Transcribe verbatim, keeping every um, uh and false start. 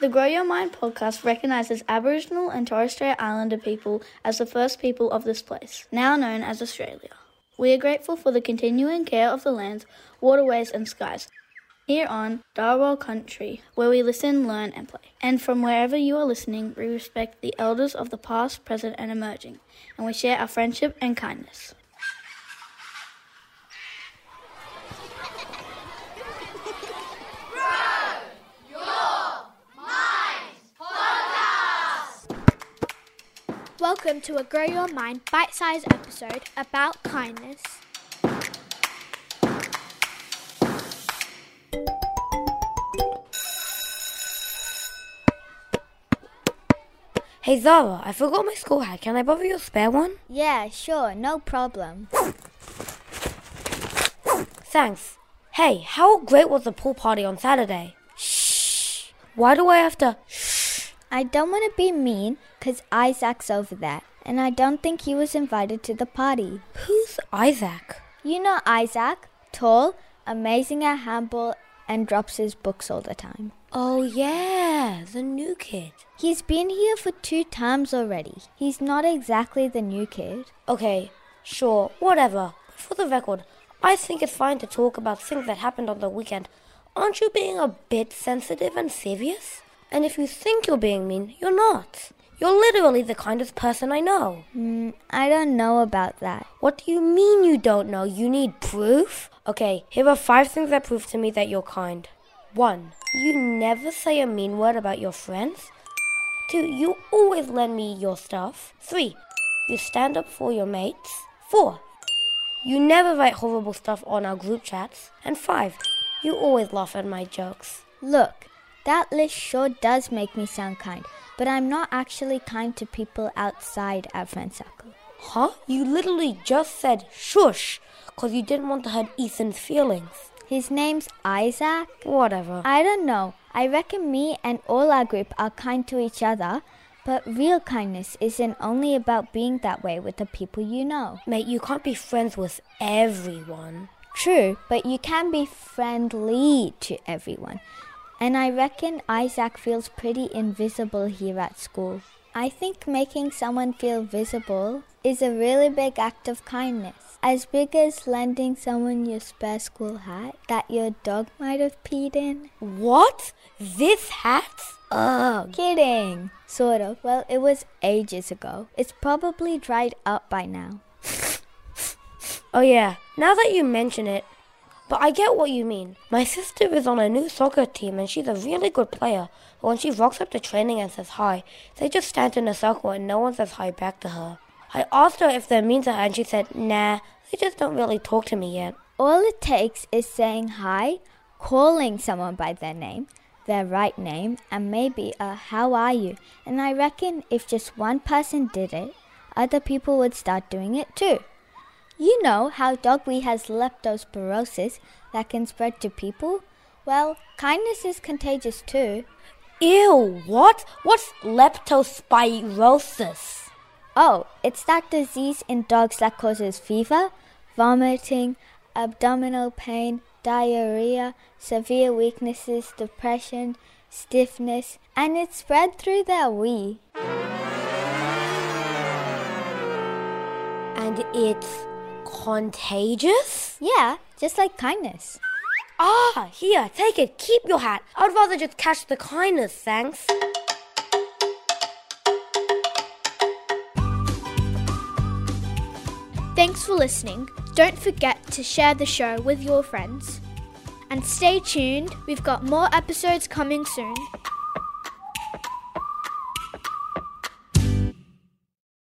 The Grow Your Mind podcast recognises Aboriginal and Torres Strait Islander people as the first people of this place, now known as Australia. We are grateful for the continuing care of the lands, waterways and skies here on Darwell Country, where we listen, learn and play. And from wherever you are listening, we respect the elders of the past, present and emerging, and we share our friendship and kindness. Welcome to a Grow Your Mind bite-sized episode about kindness. Hey Zara, I forgot my school hat. Can I borrow your spare one? Yeah, sure, no problem. Thanks. Hey, how great was the pool party on Saturday? Shh. Why do I have to shh? I don't want to be mean, because Isaac's over there, and I don't think he was invited to the party. Who's Isaac? You know Isaac. Tall, amazing at handball, and drops his books all the time. Oh yeah, the new kid. He's been here for two times already. He's not exactly the new kid. Okay, sure, whatever. For the record, I think it's fine to talk about things that happened on the weekend. Aren't you being a bit sensitive and serious? And if you think you're being mean, you're not. You're literally the kindest person I know. Mm, I don't know about that. What do you mean you don't know? You need proof? Okay, here are five things that prove to me that you're kind. One, you never say a mean word about your friends. Two, you always lend me your stuff. Three, you stand up for your mates. Four, you never write horrible stuff on our group chats. And five, you always laugh at my jokes. Look, that list sure does make me sound kind. But I'm not actually kind to people outside our friend circle. Huh? You literally just said shush because you didn't want to hurt Ethan's feelings. His name's Isaac? Whatever. I don't know. I reckon me and all our group are kind to each other, but real kindness isn't only about being that way with the people you know. Mate, you can't be friends with everyone. True, but you can be friendly to everyone. And I reckon Isaac feels pretty invisible here at school. I think making someone feel visible is a really big act of kindness. As big as lending someone your spare school hat that your dog might have peed in. What? This hat? Ugh. Kidding. Sort of. Well, it was ages ago. It's probably dried up by now. Oh yeah, now that you mention it, but I get what you mean. My sister is on a new soccer team and she's a really good player. But when she walks up to training and says hi, they just stand in a circle and no one says hi back to her. I asked her if they're mean to her and she said, nah, they just don't really talk to me yet. All it takes is saying hi, calling someone by their name, their right name, and maybe a how are you. And I reckon if just one person did it, other people would start doing it too. You know how dog wee has leptospirosis that can spread to people? Well, kindness is contagious too. Ew, what? What's leptospirosis? Oh, it's that disease in dogs that causes fever, vomiting, abdominal pain, diarrhea, severe weaknesses, depression, stiffness, and it's spread through their wee. And it's contagious? Yeah, just like kindness. Ah, here, take it. Keep your hat. I'd rather just catch the kindness, thanks. Thanks for listening. Don't forget to share the show with your friends. And stay tuned. We've got more episodes coming soon.